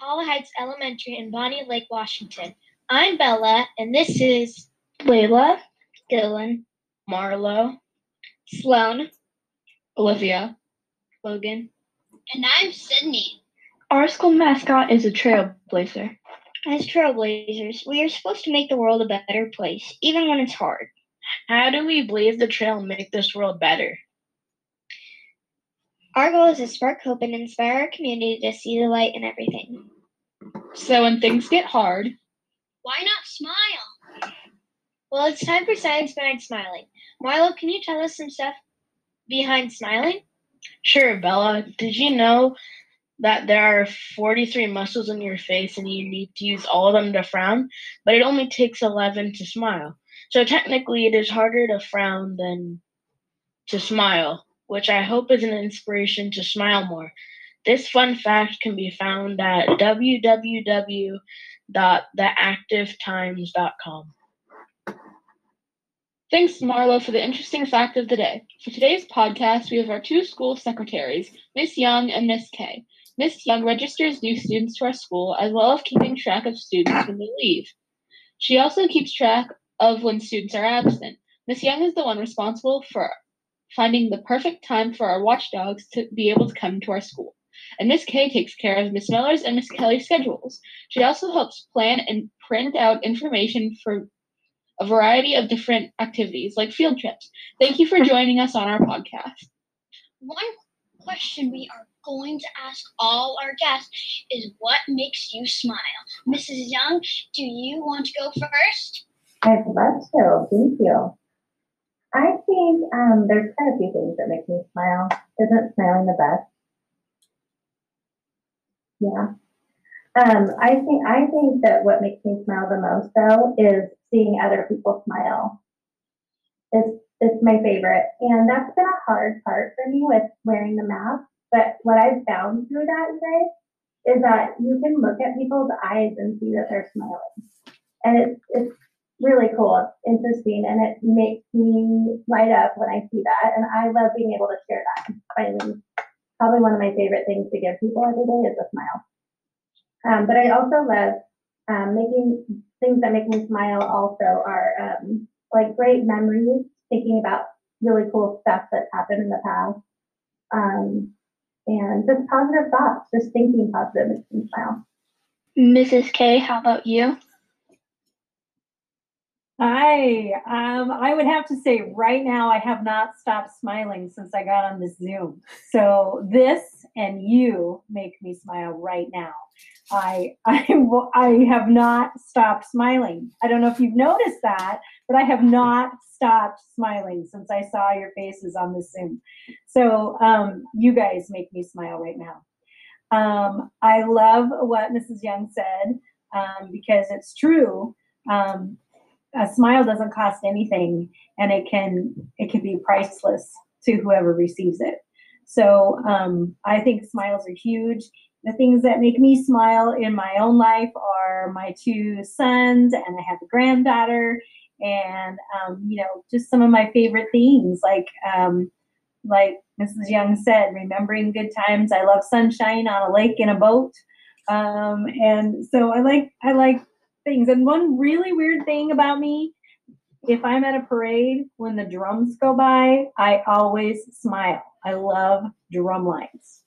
Holly Heights Elementary in Bonney Lake, Washington. I'm Bella, and this is Layla, Dylan, Marlo, Sloan, Olivia, Logan, and I'm Sydney. Our school mascot is a trailblazer. As trailblazers, we are supposed to make the world a better place, even when it's hard. How do we blaze the trail and make this world better? Our goal is to spark hope and inspire our community to see the light in everything. So when things get hard, why not smile? Well, it's time for science behind smiling. Marlo, can you tell us some stuff behind smiling? Sure, Bella. Did you know that there are 43 muscles in your face and you need to use all of them to frown, but it only takes 11 to smile? So technically it is harder to frown than to smile, which I hope is an inspiration to smile more. This fun fact can be found at www.theactivetimes.com. Thanks, Marlo, for the interesting fact of the day. For today's podcast, we have our two school secretaries, Miss Young and Miss Kay. Miss Young registers new students to our school, as well as keeping track of students when they leave. She also keeps track of when students are absent. Miss Young is the one responsible for finding the perfect time for our watchdogs to be able to come to our school. And Miss Kay takes care of Miss Miller's and Miss Kelly's schedules. She also helps plan and print out information for a variety of different activities, like field trips. Thank you for joining us on our podcast. One question we are going to ask all our guests is, what makes you smile? Mrs. Young, do you want to go first? I'd love to. Thank you. I think there's quite a few things that make me smile. Isn't smiling the best? Yeah. I think that what makes me smile the most, though, is seeing other people smile. It's my favorite. And that's been a hard part for me with wearing the mask. But what I've found through that, guys, is that you can look at people's eyes and see that they're smiling. And it's really cool. It's interesting, and it makes me light up when I see that, and I love being able to share that. Probably one of my favorite things to give people every day is a smile. But I also love making things that make me smile. Also are like great memories, thinking about really cool stuff that's happened in the past, and just positive thoughts. Just thinking positive makes me smile. Mrs. K, how about you? Hi. I would have to say right now I have not stopped smiling since I got on this Zoom. So this and you make me smile right now. I have not stopped smiling. I don't know if you've noticed that, but I have not stopped smiling since I saw your faces on this Zoom. So you guys make me smile right now. I love what Mrs. Young said because it's true. A smile doesn't cost anything, and it can be priceless to whoever receives it. So I think smiles are huge. The things that make me smile in my own life are my two sons, and I have a granddaughter, and just some of my favorite things, like Mrs. Young said, remembering good times. I love sunshine on a lake in a boat, and so I like things. And one really weird thing about me, if I'm at a parade, when the drums go by, I always smile. I love drum lines.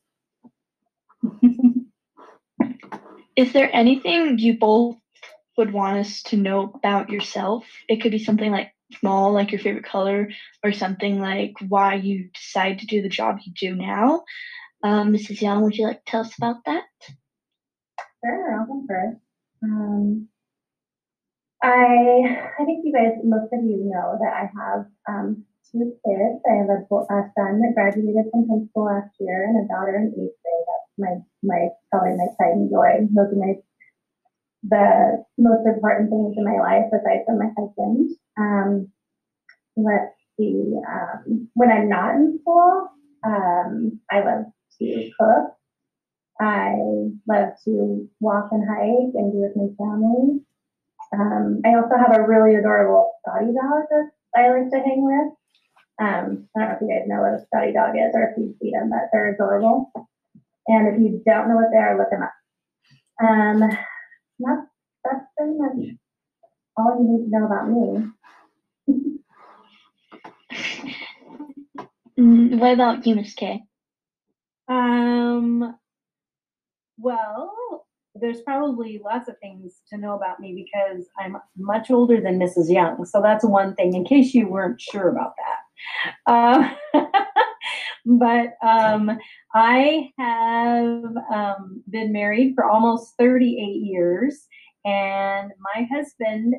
Is there anything you both would want us to know about yourself? It could be something like small, like your favorite color, or something like why you decide to do the job you do now. Mrs. Young, would you like to tell us about that? Sure, I'll go first. I think you guys, most of you know that I have two kids. I have a son that graduated from high school last year and a daughter in eighth grade. That's probably my pride and joy. Those are the most important things in my life aside from my husband. Let's see. When I'm not in school, I love to cook. I love to walk and hike and be with my family. I also have a really adorable Scotty dog that I like to hang with. I don't know if you guys know what a Scotty dog is or if you've seen them, but they're adorable. And if you don't know what they are, look them up. That's pretty much all you need to know about me. What about you, Miss K? Well, there's probably lots of things to know about me because I'm much older than Mrs. Young. So that's one thing, in case you weren't sure about that. But I have been married for almost 38 years, and my husband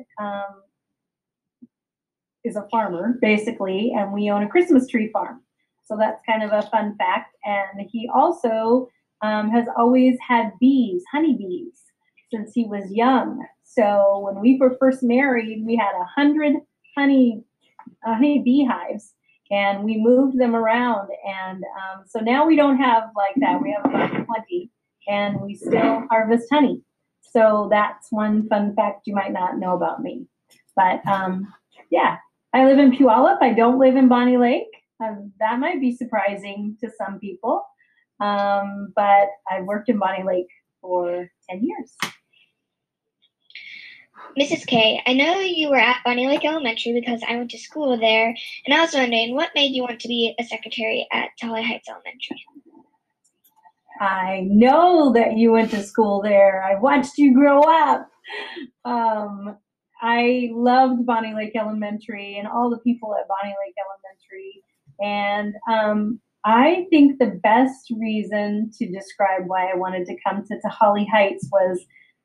is a farmer, basically, and we own a Christmas tree farm. So that's kind of a fun fact. And he also has always had bees, honeybees, since he was young. So when we were first married, we had 100 honey beehives, and we moved them around. And so now we don't have like that. We have about 20, and we still harvest honey. So that's one fun fact you might not know about me. But yeah, I live in Puyallup. I don't live in Bonney Lake. That might be surprising to some people. But I worked in Bonney Lake for 10 years. Mrs. K, I know you were at Bonney Lake Elementary because I went to school there, and I was wondering, what made you want to be a secretary at Talley Heights Elementary? I know that you went to school there. I watched you grow up. I loved Bonney Lake Elementary and all the people at Bonney Lake Elementary, and I think the best reason to describe why I wanted to come to Tohohi Heights was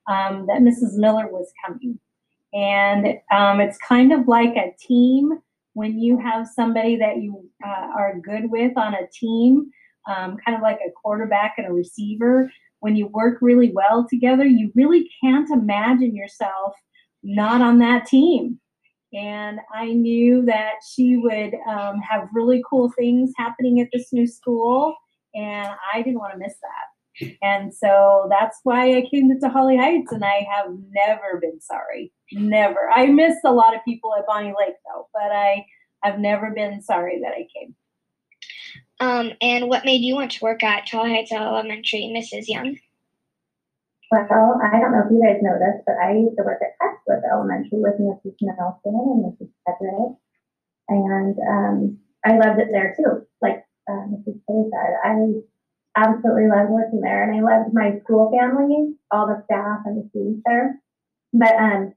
that Mrs. Miller was coming. And it's kind of like a team when you have somebody that you are good with on a team, kind of like a quarterback and a receiver. When you work really well together, you really can't imagine yourself not on that team. And I knew that she would have really cool things happening at this new school, and I didn't want to miss that. And so that's why I came to Tohohi Heights, and I have never been sorry. Never. I miss a lot of people at Bonney Lake, though, but I've never been sorry that I came. And what made you want to work at Tohohi Heights Elementary, Mrs. Young? Well, I don't know if you guys know this, but I used to work at Exeter Elementary with Mrs. Nelson and Mrs. Pedre, and I loved it there too. Like Mrs. K said, I absolutely loved working there, and I loved my school family, all the staff and the students there. But I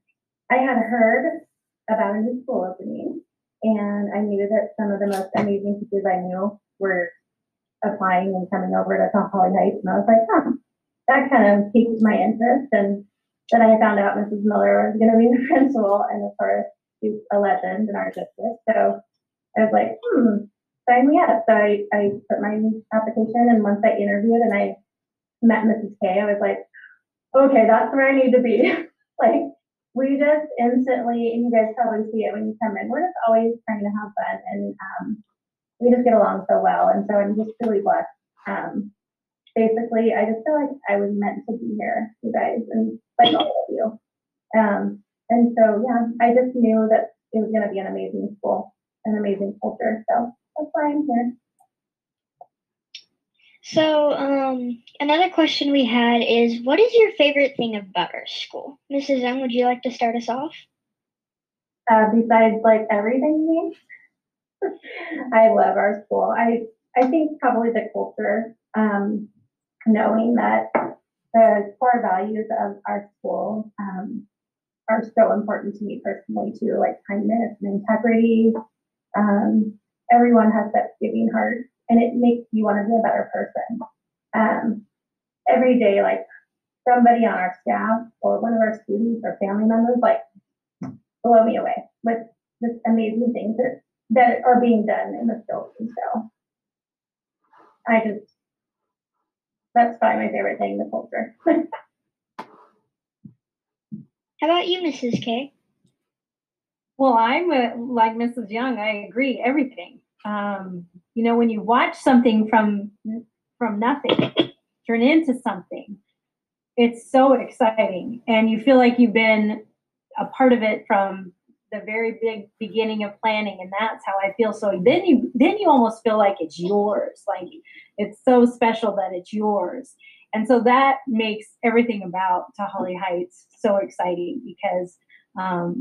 had heard about a new school opening, and I knew that some of the most amazing teachers I knew were applying and coming over to Tohohi Heights, and I was like, huh. That kind of piqued my interest, and then I found out Mrs. Miller was going to be the principal, and of course, she's a legend in our district, so I was like, sign me up. So I put my application, and once I interviewed and I met Mrs. K, I was like, okay, that's where I need to be. Like, we just instantly, and you guys probably see it when you come in, we're just always trying to have fun, and we just get along so well, and so I'm just really blessed. Basically, I just feel like I was meant to be here, you guys, and like all of you. And so, yeah, I just knew that it was going to be an amazing school, an amazing culture. So that's why I'm here. So another question we had is, what is your favorite thing about our school? Mrs. M, would you like to start us off? Besides, like, everything, you mean? I love our school. I think probably the culture. Knowing that the core values of our school are so important to me personally too, like kindness and integrity. Everyone has that giving heart, and it makes you want to be a better person. Every day, like somebody on our staff or one of our students or family members, like blow me away with just amazing things that are being done in the building. So that's probably my favorite thing, the culture. How about you, Mrs. K? Well, I'm like Mrs. Young. I agree, everything. You know, when you watch something from nothing turn into something, it's so exciting. And you feel like you've been a part of it from the very big beginning of planning, and that's how I feel. So then you almost feel like it's yours, like it's so special that it's yours. And so that makes everything about Tohohi Heights so exciting, because I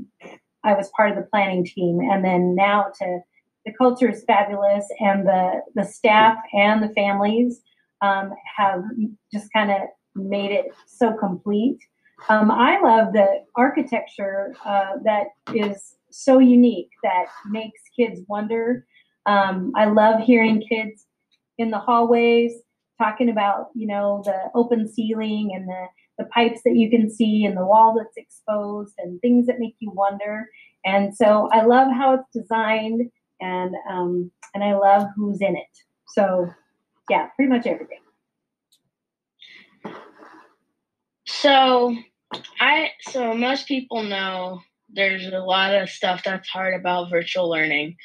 was part of the planning team. And then now the culture is fabulous, and the staff and the families have just kind of made it so complete. I love the architecture that is so unique, that makes kids wonder. I love hearing kids in the hallways talking about, you know, the open ceiling and the pipes that you can see and the wall that's exposed and things that make you wonder. And so I love how it's designed, and I love who's in it. So yeah, pretty much everything. So most people know there's a lot of stuff that's hard about virtual learning,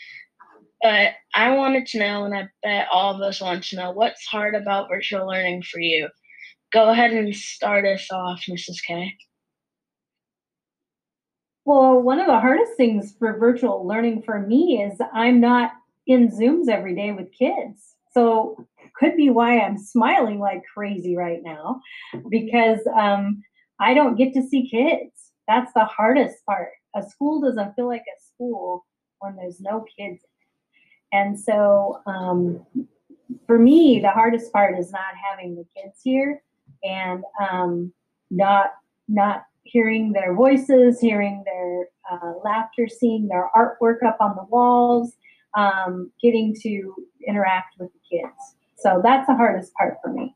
but I wanted to know, and I bet all of us want to know, what's hard about virtual learning for you? Go ahead and start us off, Mrs. K. Well, one of the hardest things for virtual learning for me is I'm not in Zooms every day with kids. So could be why I'm smiling like crazy right now, because I don't get to see kids. That's the hardest part. A school doesn't feel like a school when there's no kids in it. And so for me, the hardest part is not having the kids here, and not hearing their voices, hearing their laughter, seeing their artwork up on the walls, getting to interact with the kids. So that's the hardest part for me.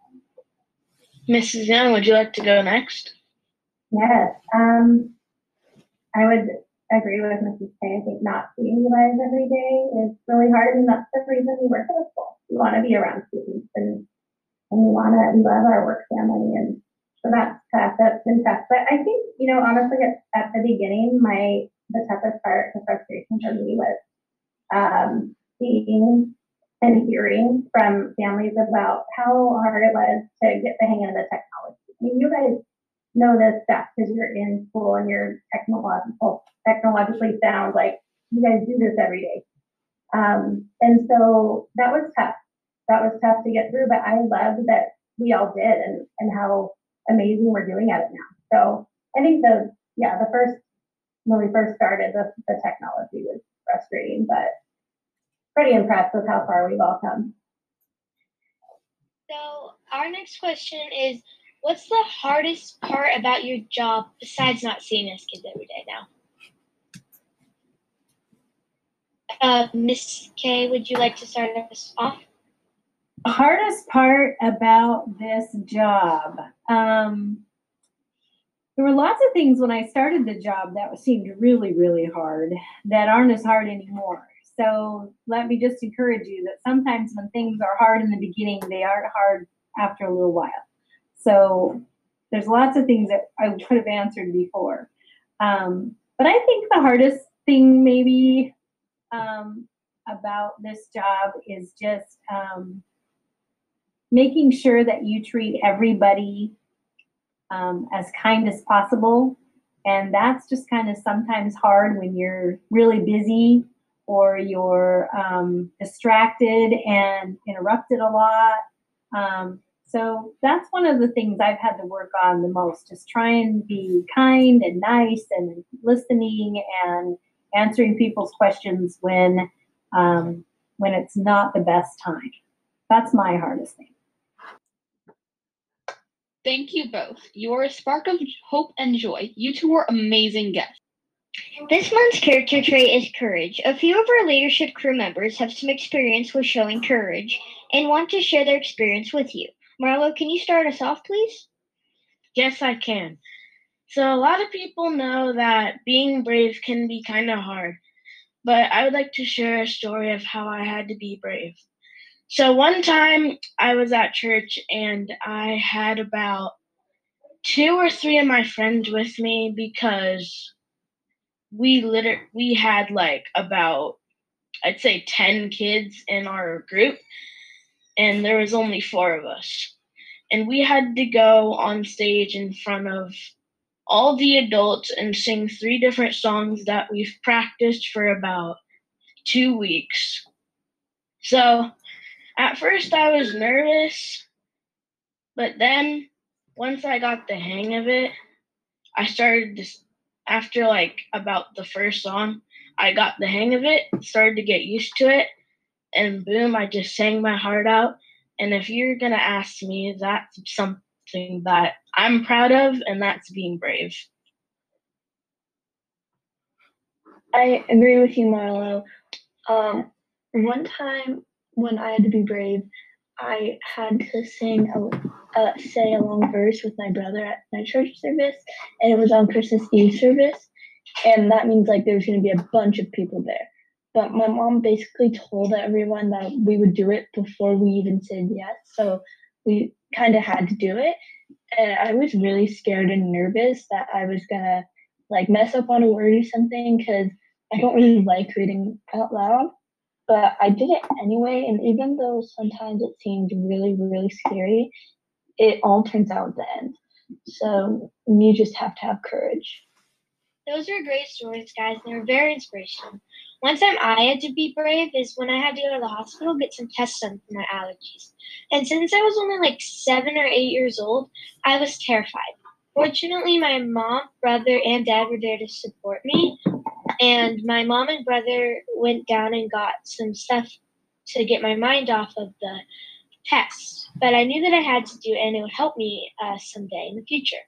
Mrs. Young, would you like to go next? Yes, I would agree with Mrs. K. I think not seeing you guys every day is really hard, and that's the reason we work at a school. We want to be around students, and we love our work family, and so that's tough. That's been tough. But I think, you know, honestly, at the beginning, the toughest part, the frustration for me was seeing and hearing from families about how hard it was to get the hang of the technology. I mean, you guys know this stuff because you're in school and you're technologically sound. Like, you guys do this every day. And so that was tough. That was tough to get through, but I loved that we all did, and how amazing we're doing at it now. So I think when we first started, the technology was frustrating, but pretty impressed with how far we've all come. So our next question is, what's the hardest part about your job besides not seeing us kids every day now? Ms. K, would you like to start us off? The hardest part about this job. There were lots of things when I started the job that seemed really, really hard that aren't as hard anymore. So let me just encourage you that sometimes when things are hard in the beginning, they aren't hard after a little while. So there's lots of things that I could have answered before. But I think the hardest thing maybe about this job is just making sure that you treat everybody as kind as possible. And that's just kind of sometimes hard when you're really busy, or you're distracted and interrupted a lot. So that's one of the things I've had to work on the most, just try and be kind and nice and listening and answering people's questions when it's not the best time. That's my hardest thing. Thank you both. You are a spark of hope and joy. You two are amazing guests. This month's character trait is courage. A few of our leadership crew members have some experience with showing courage and want to share their experience with you. Marlo, can you start us off, please? Yes, I can. So a lot of people know that being brave can be kind of hard, but I would like to share a story of how I had to be brave. So one time I was at church, and I had about 2 or 3 of my friends with me, because we had like about, I'd say 10 kids in our group, and there was only 4 of us. And we had to go on stage in front of all the adults and sing 3 different songs that we've practiced for about 2 weeks. So at first I was nervous, But then once I got the hang of it, I started this after like about the first song, I got the hang of it, started to get used to it, and boom, I just sang my heart out. And if you're going to ask me, that's something that I'm proud of, and that's being brave. I agree with you, Marlo. One time when I had to be brave, I had to sing say a long verse with my brother at my church service, and it was on Christmas Eve service, and that means like there's going to be a bunch of people there. But my mom basically told everyone that we would do it before we even said yes, so we kind of had to do it. And I was really scared and nervous that I was going to like mess up on a word or something, because I don't really like reading out loud. But I did it anyway, and even though sometimes it seemed really, really scary, it all turns out at the end. So you just have to have courage. Those are great stories, guys, and they're very inspirational. One time I had to be brave is when I had to go to the hospital get some tests done for my allergies. And since I was only like 7 or 8 years old, I was terrified. Fortunately, my mom, brother, and dad were there to support me. And my mom and brother went down and got some stuff to get my mind off of the test. But I knew that I had to do it, and it would help me someday in the future.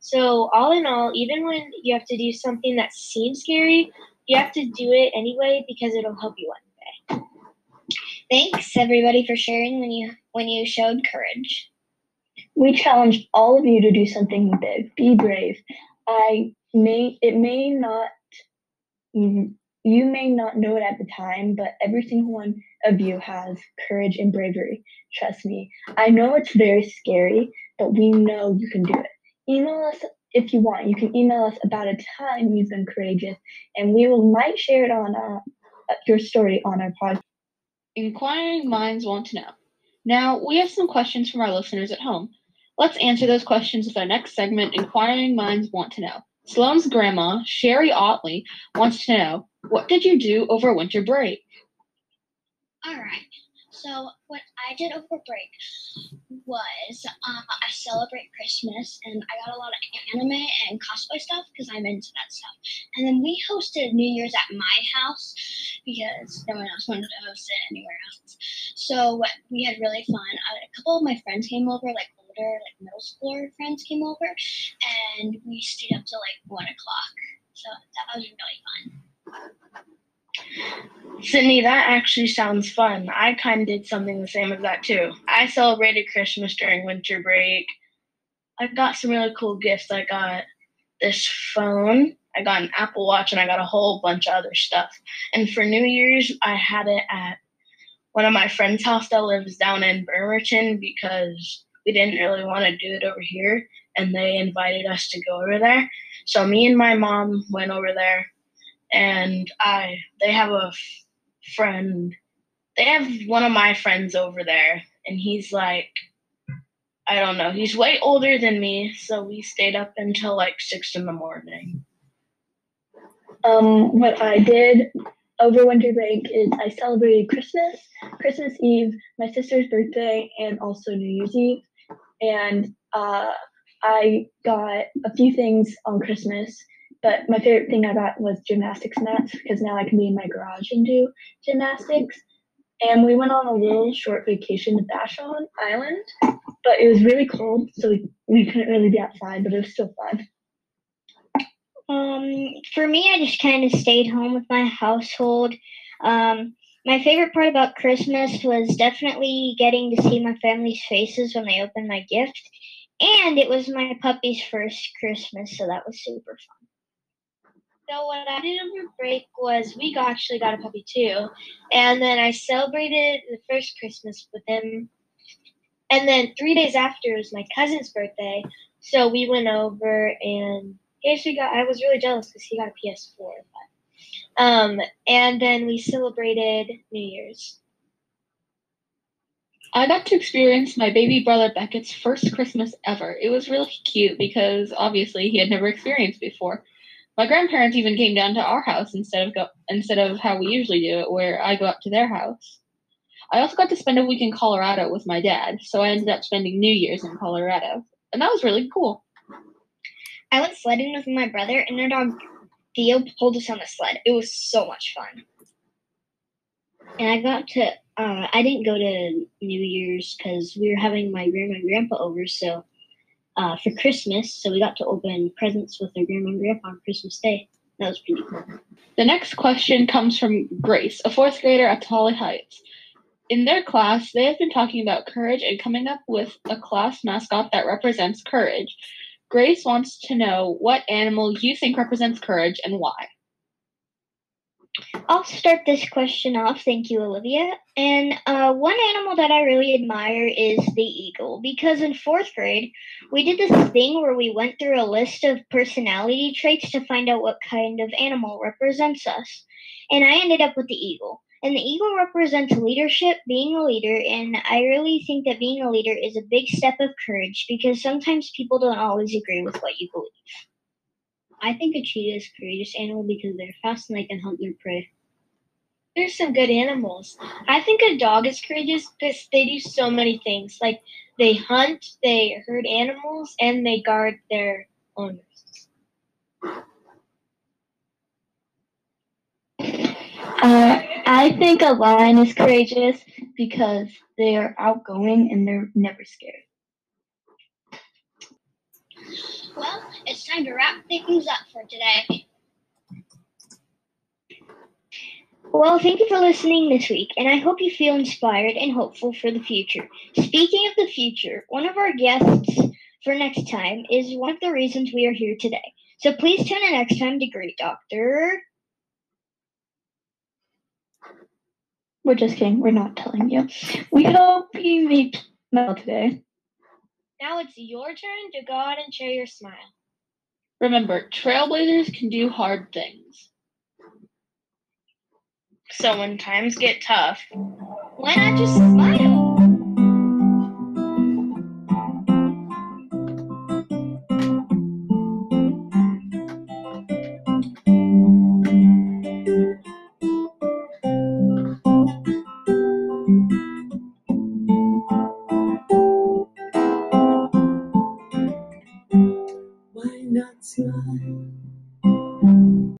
So all in all, even when you have to do something that seems scary, you have to do it anyway because it'll help you one day. Thanks, everybody, for sharing when you showed courage. We challenge all of you to do something big. Be brave. You may not know it at the time, but every single one of you has courage and bravery. Trust me. I know it's very scary, but we know you can do it. Email us if you want. You can email us about a time you've been courageous, and we might share it on your story on our podcast. Inquiring Minds Want to Know. Now, we have some questions from our listeners at home. Let's answer those questions with our next segment, Inquiring Minds Want to Know. Sloan's grandma, Sherry Otley, wants to know, what did you do over winter break? All right. So what I did over break was I celebrate Christmas, and I got a lot of anime and cosplay stuff because I'm into that stuff. And then we hosted New Year's at my house because no one else wanted to host it anywhere else. So we had really fun. A couple of my friends came over, like older, like middle schooler friends came over, and we stayed up till like 1 o'clock. So that was really fun. Sydney, that actually sounds fun. I kind of did something the same as that too. I celebrated Christmas during winter break. I got some really cool gifts. I got this phone, I got an Apple Watch, and I got a whole bunch of other stuff. And for New Year's, I had it at one of my friend's house that lives down in Bremerton because we didn't really want to do it over here, and they invited us to go over there. So me and my mom went over there, and they have a friend. They have one of my friends over there, and he's like, I don't know, he's way older than me, so we stayed up until like 6 in the morning. What I did over winter break is I celebrated Christmas, Christmas Eve, my sister's birthday, and also New Year's Eve. And I got a few things on Christmas, but my favorite thing I got was gymnastics mats because now I can be in my garage and do gymnastics. And we went on a little short vacation to Bashon Island, but it was really cold, so we couldn't really be outside, but it was still fun. For me, I just kind of stayed home with my household. My favorite part about Christmas was definitely getting to see my family's faces when they opened my gift. And it was my puppy's first Christmas, so that was super fun. So what I did over break was we actually got a puppy too. And then I celebrated the first Christmas with him. And then 3 days after was my cousin's birthday. So we went over and I was really jealous because he got a PS4. But, and then we celebrated New Year's. I got to experience my baby brother Beckett's first Christmas ever. It was really cute because obviously he had never experienced before. My grandparents even came down to our house instead of how we usually do it, where I go up to their house. I also got to spend a week in Colorado with my dad, so I ended up spending New Year's in Colorado, and that was really cool. I went sledding with my brother, and our dog Theo pulled us on the sled. It was so much fun. And I got to, I didn't go to New Year's because we were having my grandma and grandpa over, so for Christmas, so we got to open presents with our grandma and grandpa on Christmas Day. That was pretty cool. The next question comes from Grace, a fourth grader at Talley Heights. In their class, they have been talking about courage and coming up with a class mascot that represents courage. Grace wants to know what animal you think represents courage and why. I'll start this question off. Thank you, Olivia. And one animal that I really admire is the eagle, because in fourth grade, we did this thing where we went through a list of personality traits to find out what kind of animal represents us. And I ended up with the eagle. And the eagle represents leadership, being a leader, and I really think that being a leader is a big step of courage because sometimes people don't always agree with what you believe. I think a cheetah is a courageous animal because they're fast and they can hunt their prey. There's some good animals. I think a dog is courageous because they do so many things. Like, they hunt, they herd animals, and they guard their owners. I think a lion is courageous because they are outgoing and they're never scared. Well, it's time to wrap things up for today. Well, thank you for listening this week, and I hope you feel inspired and hopeful for the future. Speaking of the future, one of our guests for next time is one of the reasons we are here today. So please tune in next time to Great Doctor. We're just kidding. We're not telling you. We hope you make smile today. Now it's your turn to go out and share your smile. Remember, trailblazers can do hard things. So when times get tough, why not just smile? Smile.